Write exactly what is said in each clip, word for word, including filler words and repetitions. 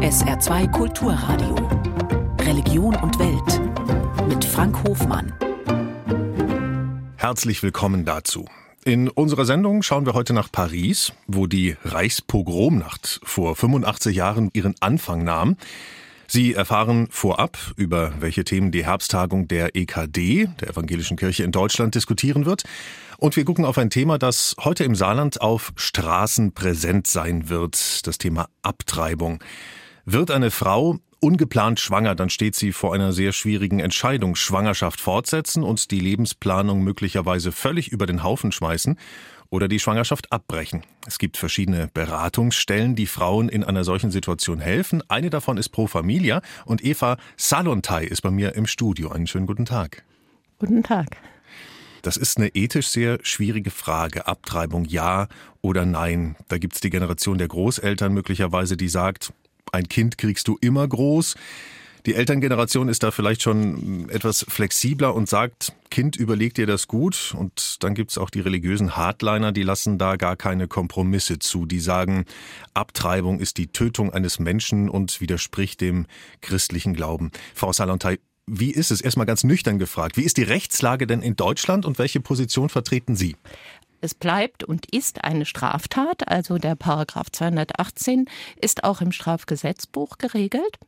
S R zwei Kulturradio. Religion und Welt mit Frank Hofmann. Herzlich willkommen dazu. In unserer Sendung schauen wir heute nach Paris, wo die Reichspogromnacht vor fünfundachtzig Jahren ihren Anfang nahm. Sie erfahren vorab, über welche Themen die Herbsttagung der E K D, der Evangelischen Kirche in Deutschland, diskutieren wird. Und wir gucken auf ein Thema, das heute im Saarland auf Straßen präsent sein wird. Das Thema Abtreibung. Wird eine Frau ungeplant schwanger, dann steht sie vor einer sehr schwierigen Entscheidung. Schwangerschaft fortsetzen und die Lebensplanung möglicherweise völlig über den Haufen schmeißen oder die Schwangerschaft abbrechen. Es gibt verschiedene Beratungsstellen, die Frauen in einer solchen Situation helfen. Eine davon ist Pro Familia und Eva Szalontai ist bei mir im Studio. Einen schönen guten Tag. Guten Tag. Das ist eine ethisch sehr schwierige Frage. Abtreibung ja oder nein. Da gibt es die Generation der Großeltern möglicherweise, die sagt, ein Kind kriegst du immer groß. Die Elterngeneration ist da vielleicht schon etwas flexibler und sagt, Kind, überleg dir das gut. Und dann gibt es auch die religiösen Hardliner, die lassen da gar keine Kompromisse zu. Die sagen, Abtreibung ist die Tötung eines Menschen und widerspricht dem christlichen Glauben. Frau Szalontai, wie ist es? Erstmal ganz nüchtern gefragt. Wie ist die Rechtslage denn in Deutschland und welche Position vertreten Sie? Es bleibt und ist eine Straftat, also der Paragraph zweihundertachtzehn ist auch im Strafgesetzbuch geregelt,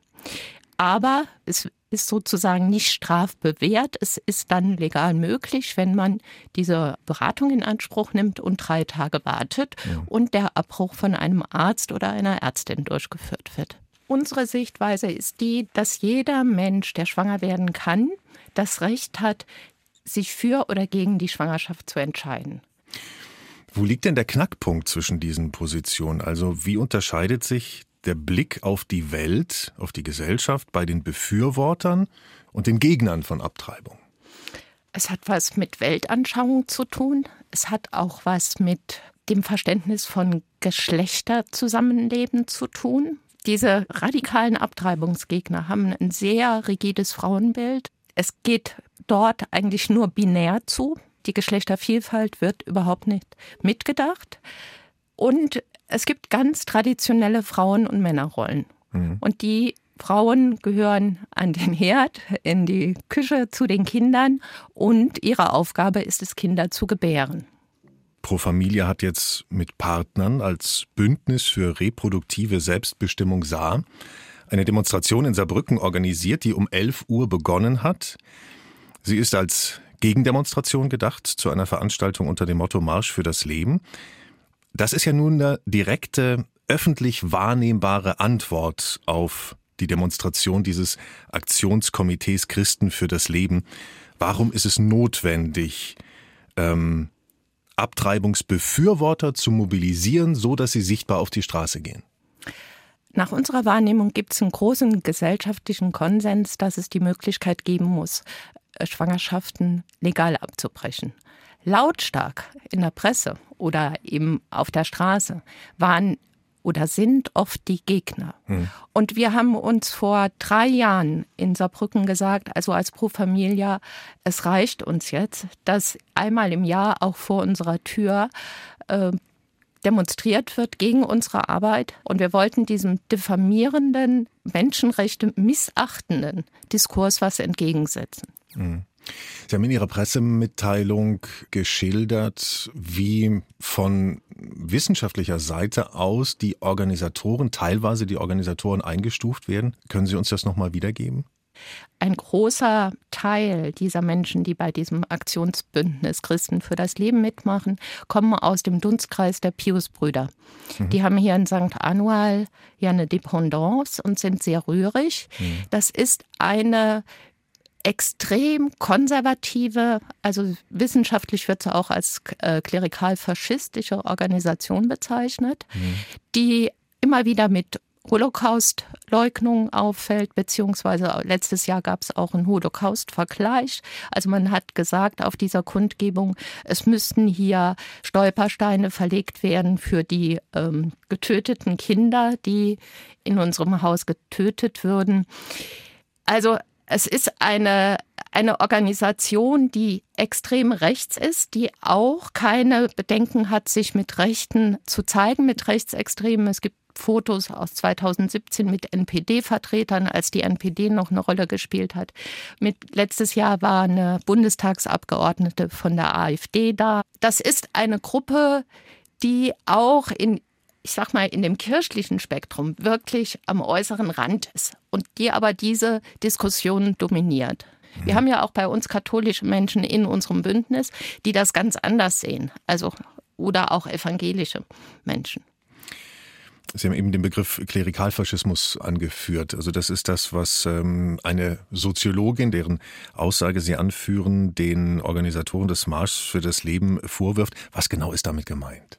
aber es ist sozusagen nicht strafbewehrt. Es ist dann legal möglich, wenn man diese Beratung in Anspruch nimmt und drei Tage wartet ja. und der Abbruch von einem Arzt oder einer Ärztin durchgeführt wird. Unsere Sichtweise ist die, dass jeder Mensch, der schwanger werden kann, das Recht hat, sich für oder gegen die Schwangerschaft zu entscheiden. Wo liegt denn der Knackpunkt zwischen diesen Positionen? Also wie unterscheidet sich der Blick auf die Welt, auf die Gesellschaft bei den Befürwortern und den Gegnern von Abtreibung? Es hat was mit Weltanschauung zu tun. Es hat auch was mit dem Verständnis von Geschlechterzusammenleben zu tun. Diese radikalen Abtreibungsgegner haben ein sehr rigides Frauenbild. Es geht dort eigentlich nur binär zu. Die Geschlechtervielfalt wird überhaupt nicht mitgedacht. Und es gibt ganz traditionelle Frauen- und Männerrollen. Mhm. Und die Frauen gehören an den Herd, in die Küche, zu den Kindern. Und ihre Aufgabe ist es, Kinder zu gebären. Pro Familia hat jetzt mit Partnern als Bündnis für reproduktive Selbstbestimmung Saar eine Demonstration in Saarbrücken organisiert, die um elf Uhr begonnen hat. Sie ist als Gegendemonstration gedacht zu einer Veranstaltung unter dem Motto Marsch für das Leben. Das ist ja nun eine direkte, öffentlich wahrnehmbare Antwort auf die Demonstration dieses Aktionskomitees Christen für das Leben. Warum ist es notwendig, ähm, Abtreibungsbefürworter zu mobilisieren, so dass sie sichtbar auf die Straße gehen? Nach unserer Wahrnehmung gibt es einen großen gesellschaftlichen Konsens, dass es die Möglichkeit geben muss, Schwangerschaften legal abzubrechen. Lautstark in der Presse oder eben auf der Straße waren oder sind oft die Gegner. Hm. Und wir haben uns vor drei Jahren in Saarbrücken gesagt, also als Pro Familia, es reicht uns jetzt, dass einmal im Jahr auch vor unserer Tür äh, demonstriert wird gegen unsere Arbeit. Und wir wollten diesem diffamierenden, Menschenrechte missachtenden Diskurs was entgegensetzen. Sie haben in Ihrer Pressemitteilung geschildert, wie von wissenschaftlicher Seite aus die Organisatoren, teilweise die Organisatoren eingestuft werden. Können Sie uns das nochmal wiedergeben? Ein großer Teil dieser Menschen, die bei diesem Aktionsbündnis Christen für das Leben mitmachen, kommen aus dem Dunstkreis der Pius-Brüder. Mhm. Die haben hier in Sankt Anual ja eine Dependance und sind sehr rührig. Mhm. Das ist eine extrem konservative, also wissenschaftlich wird sie auch als äh, klerikal-faschistische Organisation bezeichnet, mhm. die immer wieder mit Holocaust-Leugnung auffällt, beziehungsweise letztes Jahr gab es auch einen Holocaust-Vergleich. Also man hat gesagt auf dieser Kundgebung, es müssten hier Stolpersteine verlegt werden für die ähm, getöteten Kinder, die in unserem Haus getötet würden. Also es ist eine, eine Organisation, die extrem rechts ist, die auch keine Bedenken hat, sich mit Rechten zu zeigen, mit Rechtsextremen. Es gibt Fotos aus zweitausendsiebzehn mit N P D-Vertretern, als die N P D noch eine Rolle gespielt hat. Mit, letztes Jahr war eine Bundestagsabgeordnete von der AfD da. Das ist eine Gruppe, die auch in, ich sag mal, in dem kirchlichen Spektrum wirklich am äußeren Rand ist und die aber diese Diskussionen dominiert. Wir haben ja auch bei uns katholische Menschen in unserem Bündnis, die das ganz anders sehen, also oder auch evangelische Menschen. Sie haben eben den Begriff Klerikalfaschismus angeführt. Also das ist das, was ähm, eine Soziologin, deren Aussage Sie anführen, den Organisatoren des Marschs für das Leben vorwirft. Was genau ist damit gemeint?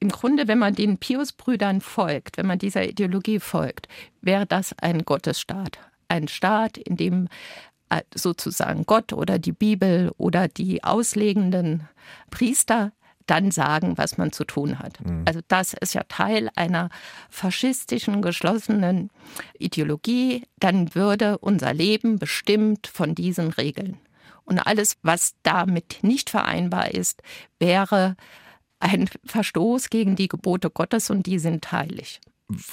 Im Grunde, wenn man den Pius-Brüdern folgt, wenn man dieser Ideologie folgt, wäre das ein Gottesstaat. Ein Staat, in dem sozusagen Gott oder die Bibel oder die auslegenden Priester dann sagen, was man zu tun hat. Also das ist ja Teil einer faschistischen, geschlossenen Ideologie. Dann würde unser Leben bestimmt von diesen Regeln. Und alles, was damit nicht vereinbar ist, wäre ein Verstoß gegen die Gebote Gottes und die sind heilig.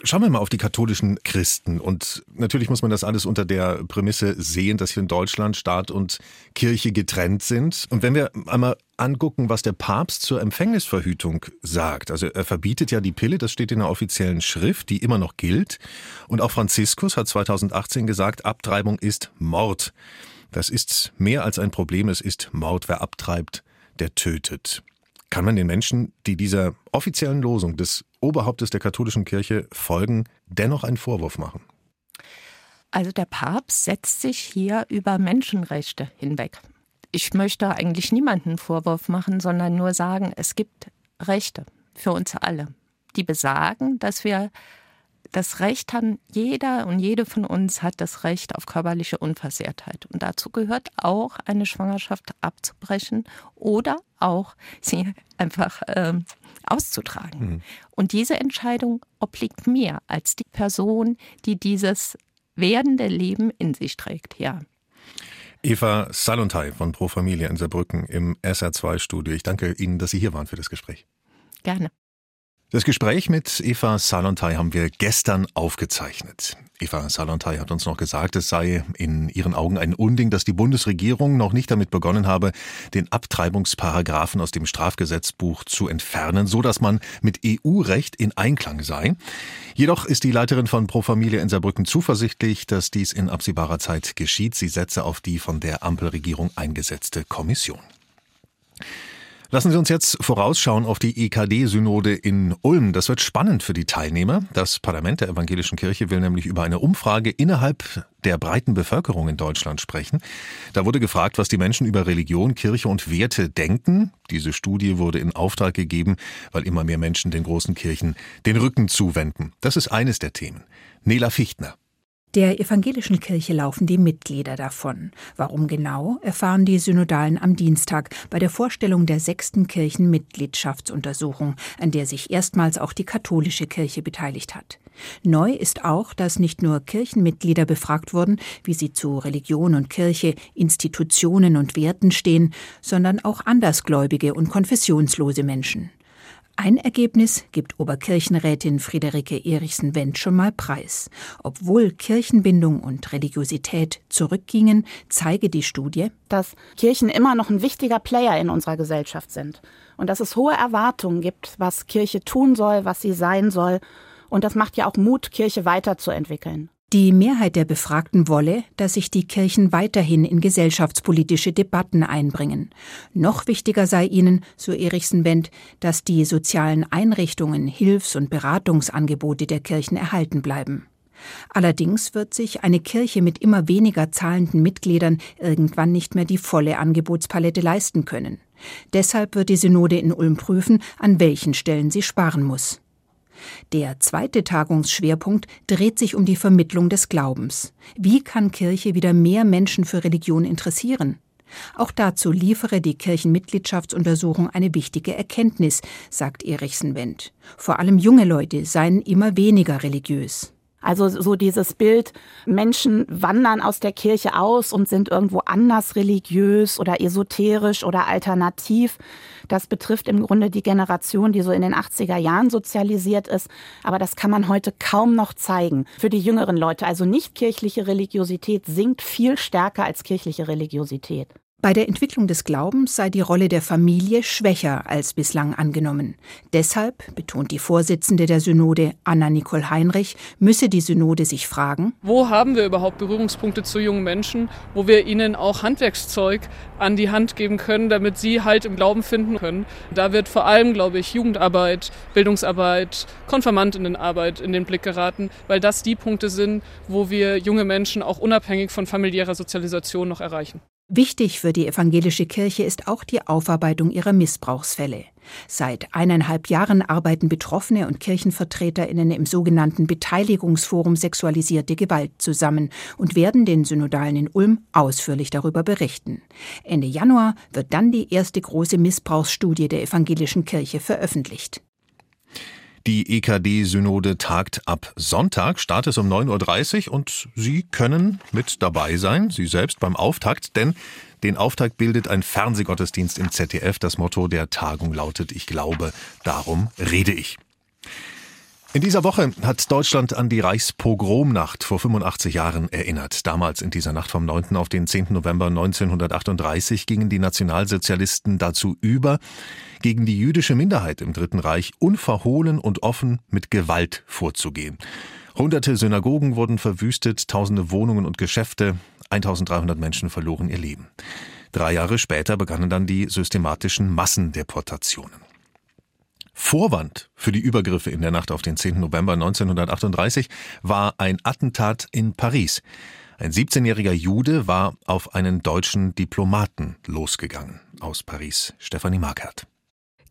Schauen wir mal auf die katholischen Christen. Und natürlich muss man das alles unter der Prämisse sehen, dass hier in Deutschland Staat und Kirche getrennt sind. Und wenn wir einmal angucken, was der Papst zur Empfängnisverhütung sagt. Also er verbietet ja die Pille, das steht in der offiziellen Schrift, die immer noch gilt. Und auch Franziskus hat zweitausendachtzehn gesagt, Abtreibung ist Mord. Das ist mehr als ein Problem, es ist Mord. Wer abtreibt, der tötet. Kann man den Menschen, die dieser offiziellen Losung des Oberhauptes der katholischen Kirche folgen, dennoch einen Vorwurf machen? Also der Papst setzt sich hier über Menschenrechte hinweg. Ich möchte eigentlich niemanden einen Vorwurf machen, sondern nur sagen, es gibt Rechte für uns alle, die besagen, dass wir das Recht haben, jeder und jede von uns hat das Recht auf körperliche Unversehrtheit. Und dazu gehört auch, eine Schwangerschaft abzubrechen oder auch sie einfach äh, auszutragen. Mhm. Und diese Entscheidung obliegt mir als die Person, die dieses werdende Leben in sich trägt. Ja. Eva Szalontai von Pro Familia in Saarbrücken im S R zwei Studio. Ich danke Ihnen, dass Sie hier waren für das Gespräch. Gerne. Das Gespräch mit Eva Szalontai haben wir gestern aufgezeichnet. Eva Szalontai hat uns noch gesagt, es sei in ihren Augen ein Unding, dass die Bundesregierung noch nicht damit begonnen habe, den Abtreibungsparagraphen aus dem Strafgesetzbuch zu entfernen, so dass man mit E U-Recht in Einklang sei. Jedoch ist die Leiterin von Pro Familia in Saarbrücken zuversichtlich, dass dies in absehbarer Zeit geschieht. Sie setze auf die von der Ampelregierung eingesetzte Kommission. Lassen Sie uns jetzt vorausschauen auf die E K D-Synode in Ulm. Das wird spannend für die Teilnehmer. Das Parlament der Evangelischen Kirche will nämlich über eine Umfrage innerhalb der breiten Bevölkerung in Deutschland sprechen. Da wurde gefragt, was die Menschen über Religion, Kirche und Werte denken. Diese Studie wurde in Auftrag gegeben, weil immer mehr Menschen den großen Kirchen den Rücken zuwenden. Das ist eines der Themen. Nela Fichtner. Der evangelischen Kirche laufen die Mitglieder davon. Warum genau, erfahren die Synodalen am Dienstag bei der Vorstellung der sechsten Kirchenmitgliedschaftsuntersuchung, an der sich erstmals auch die katholische Kirche beteiligt hat. Neu ist auch, dass nicht nur Kirchenmitglieder befragt wurden, wie sie zu Religion und Kirche, Institutionen und Werten stehen, sondern auch andersgläubige und konfessionslose Menschen. Ein Ergebnis gibt Oberkirchenrätin Friederike Erichsen-Wendt schon mal preis. Obwohl Kirchenbindung und Religiosität zurückgingen, zeige die Studie, dass Kirchen immer noch ein wichtiger Player in unserer Gesellschaft sind. Und dass es hohe Erwartungen gibt, was Kirche tun soll, was sie sein soll. Und das macht ja auch Mut, Kirche weiterzuentwickeln. Die Mehrheit der Befragten wolle, dass sich die Kirchen weiterhin in gesellschaftspolitische Debatten einbringen. Noch wichtiger sei ihnen, so Erichsen-Wendt, dass die sozialen Einrichtungen, Hilfs- und Beratungsangebote der Kirchen erhalten bleiben. Allerdings wird sich eine Kirche mit immer weniger zahlenden Mitgliedern irgendwann nicht mehr die volle Angebotspalette leisten können. Deshalb wird die Synode in Ulm prüfen, an welchen Stellen sie sparen muss. Der zweite Tagungsschwerpunkt dreht sich um die Vermittlung des Glaubens. Wie kann Kirche wieder mehr Menschen für Religion interessieren? Auch dazu liefere die Kirchenmitgliedschaftsuntersuchung eine wichtige Erkenntnis, sagt Erichsen-Wendt. Vor allem junge Leute seien immer weniger religiös. Also so dieses Bild, Menschen wandern aus der Kirche aus und sind irgendwo anders religiös oder esoterisch oder alternativ. Das betrifft im Grunde die Generation, die so in den achtziger Jahren sozialisiert ist. Aber das kann man heute kaum noch zeigen für die jüngeren Leute. Also nichtkirchliche Religiosität sinkt viel stärker als kirchliche Religiosität. Bei der Entwicklung des Glaubens sei die Rolle der Familie schwächer als bislang angenommen. Deshalb, betont die Vorsitzende der Synode, Anna Nicole Heinrich, müsse die Synode sich fragen: Wo haben wir überhaupt Berührungspunkte zu jungen Menschen, wo wir ihnen auch Handwerkszeug an die Hand geben können, damit sie halt im Glauben finden können? Da wird vor allem, glaube ich, Jugendarbeit, Bildungsarbeit, Konfirmandinnenarbeit in den Blick geraten, weil das die Punkte sind, wo wir junge Menschen auch unabhängig von familiärer Sozialisation noch erreichen. Wichtig für die evangelische Kirche ist auch die Aufarbeitung ihrer Missbrauchsfälle. Seit eineinhalb Jahren arbeiten Betroffene und KirchenvertreterInnen im sogenannten Beteiligungsforum Sexualisierte Gewalt zusammen und werden den Synodalen in Ulm ausführlich darüber berichten. Ende Januar wird dann die erste große Missbrauchsstudie der evangelischen Kirche veröffentlicht. Die E K D-Synode tagt ab Sonntag, Start ist um neun Uhr dreißig und Sie können mit dabei sein, Sie selbst beim Auftakt, denn den Auftakt bildet ein Fernsehgottesdienst im Z D F. Das Motto der Tagung lautet: Ich glaube, darum rede ich. In dieser Woche hat Deutschland an die Reichspogromnacht vor fünfundachtzig Jahren erinnert. Damals in dieser Nacht vom neunten auf den zehnten November neunzehnhundertachtunddreißig gingen die Nationalsozialisten dazu über, gegen die jüdische Minderheit im Dritten Reich unverhohlen und offen mit Gewalt vorzugehen. Hunderte Synagogen wurden verwüstet, tausende Wohnungen und Geschäfte, eintausenddreihundert Menschen verloren ihr Leben. Drei Jahre später begannen dann die systematischen Massendeportationen. Vorwand für die Übergriffe in der Nacht auf den zehnten November neunzehnhundertachtunddreißig war ein Attentat in Paris. Ein siebzehnjähriger Jude war auf einen deutschen Diplomaten losgegangen. Aus Paris, Stefanie Markert.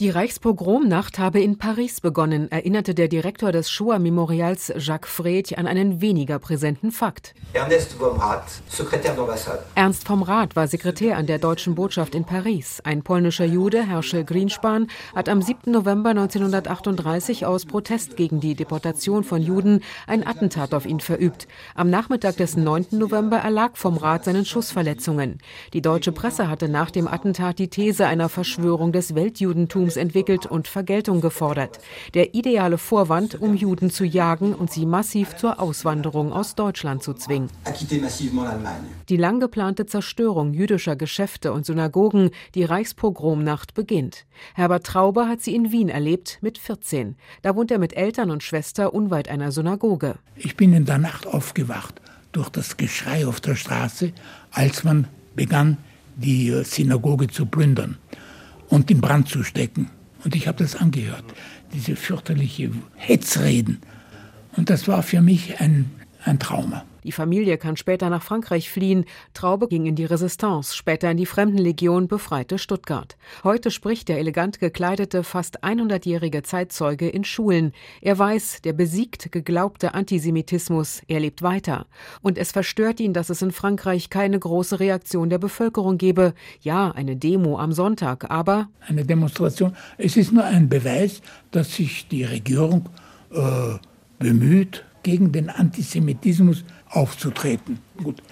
Die Reichspogromnacht habe in Paris begonnen, erinnerte der Direktor des Shoah-Memorials Jacques Frey an einen weniger präsenten Fakt. Ernst vom Rath, Sekretär d'Ambassade. Ernst vom Rath war Sekretär an der deutschen Botschaft in Paris. Ein polnischer Jude, Herschel Greenspan, hat am siebten November neunzehnhundertachtunddreißig aus Protest gegen die Deportation von Juden ein Attentat auf ihn verübt. Am Nachmittag des neunten November erlag vom Rath seinen Schussverletzungen. Die deutsche Presse hatte nach dem Attentat die These einer Verschwörung des Weltjudentums entwickelt und Vergeltung gefordert. Der ideale Vorwand, um Juden zu jagen und sie massiv zur Auswanderung aus Deutschland zu zwingen. Die lang geplante Zerstörung jüdischer Geschäfte und Synagogen, die Reichspogromnacht, beginnt. Herbert Traube hat sie in Wien erlebt, mit vierzehn. Da wohnt er mit Eltern und Schwester unweit einer Synagoge. Ich bin in der Nacht aufgewacht durch das Geschrei auf der Straße, als man begann, die Synagoge zu plündern und in Brand zu stecken. Und ich habe das angehört, diese fürchterliche Hetzreden. Und das war für mich ein, ein Trauma. Die Familie kann später nach Frankreich fliehen. Traube ging in die Resistance, später in die Fremdenlegion, befreite Stuttgart. Heute spricht der elegant gekleidete, fast hundertjährige Zeitzeuge in Schulen. Er weiß, der besiegt geglaubte Antisemitismus, er lebt weiter. Und es verstört ihn, dass es in Frankreich keine große Reaktion der Bevölkerung gebe. Ja, eine Demo am Sonntag, aber... Eine Demonstration, es ist nur ein Beweis, dass sich die Regierung äh, bemüht, gegen den Antisemitismus aufzutreten. Gut,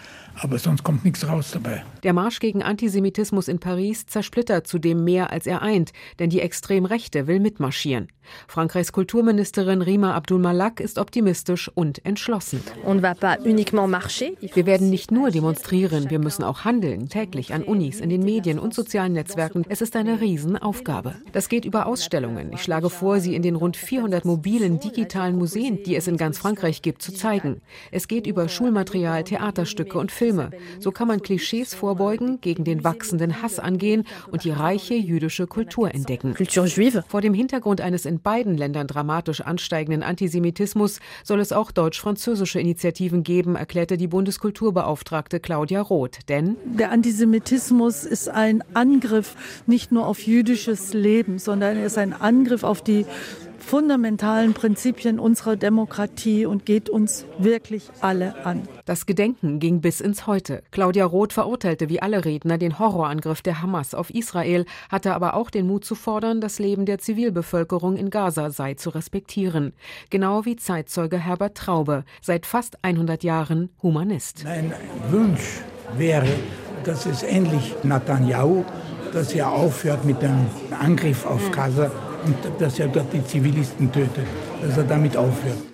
aber sonst kommt nichts raus dabei. Der Marsch gegen Antisemitismus in Paris zersplittert zudem mehr, als er eint, denn die Extremrechte will mitmarschieren. Frankreichs Kulturministerin Rima Abdul-Malak ist optimistisch und entschlossen. Wir werden nicht nur demonstrieren, wir müssen auch handeln, täglich an Unis, in den Medien und sozialen Netzwerken. Es ist eine Riesenaufgabe. Das geht über Ausstellungen. Ich schlage vor, sie in den rund vierhundert mobilen, digitalen Museen, die es in ganz Frankreich gibt, zu zeigen. Es geht über Schulmaterial, Theaterstücke und Filme. So kann man Klischees vorbeugen, gegen den wachsenden Hass angehen und die reiche jüdische Kultur entdecken. Vor dem Hintergrund eines in beiden Ländern dramatisch ansteigenden Antisemitismus soll es auch deutsch-französische Initiativen geben, erklärte die Bundeskulturbeauftragte Claudia Roth. Denn der Antisemitismus ist ein Angriff nicht nur auf jüdisches Leben, sondern er ist ein Angriff auf die fundamentalen Prinzipien unserer Demokratie und geht uns wirklich alle an. Das Gedenken ging bis ins Heute. Claudia Roth verurteilte wie alle Redner den Horrorangriff der Hamas auf Israel, hatte aber auch den Mut zu fordern, das Leben der Zivilbevölkerung in Gaza sei zu respektieren. Genau wie Zeitzeuge Herbert Traube, seit fast hundert Jahren Humanist. Mein Wunsch wäre, dass es endlich Netanyahu, dass er aufhört mit dem Angriff auf Gaza und dass er dort die Zivilisten tötet, dass er damit aufhört.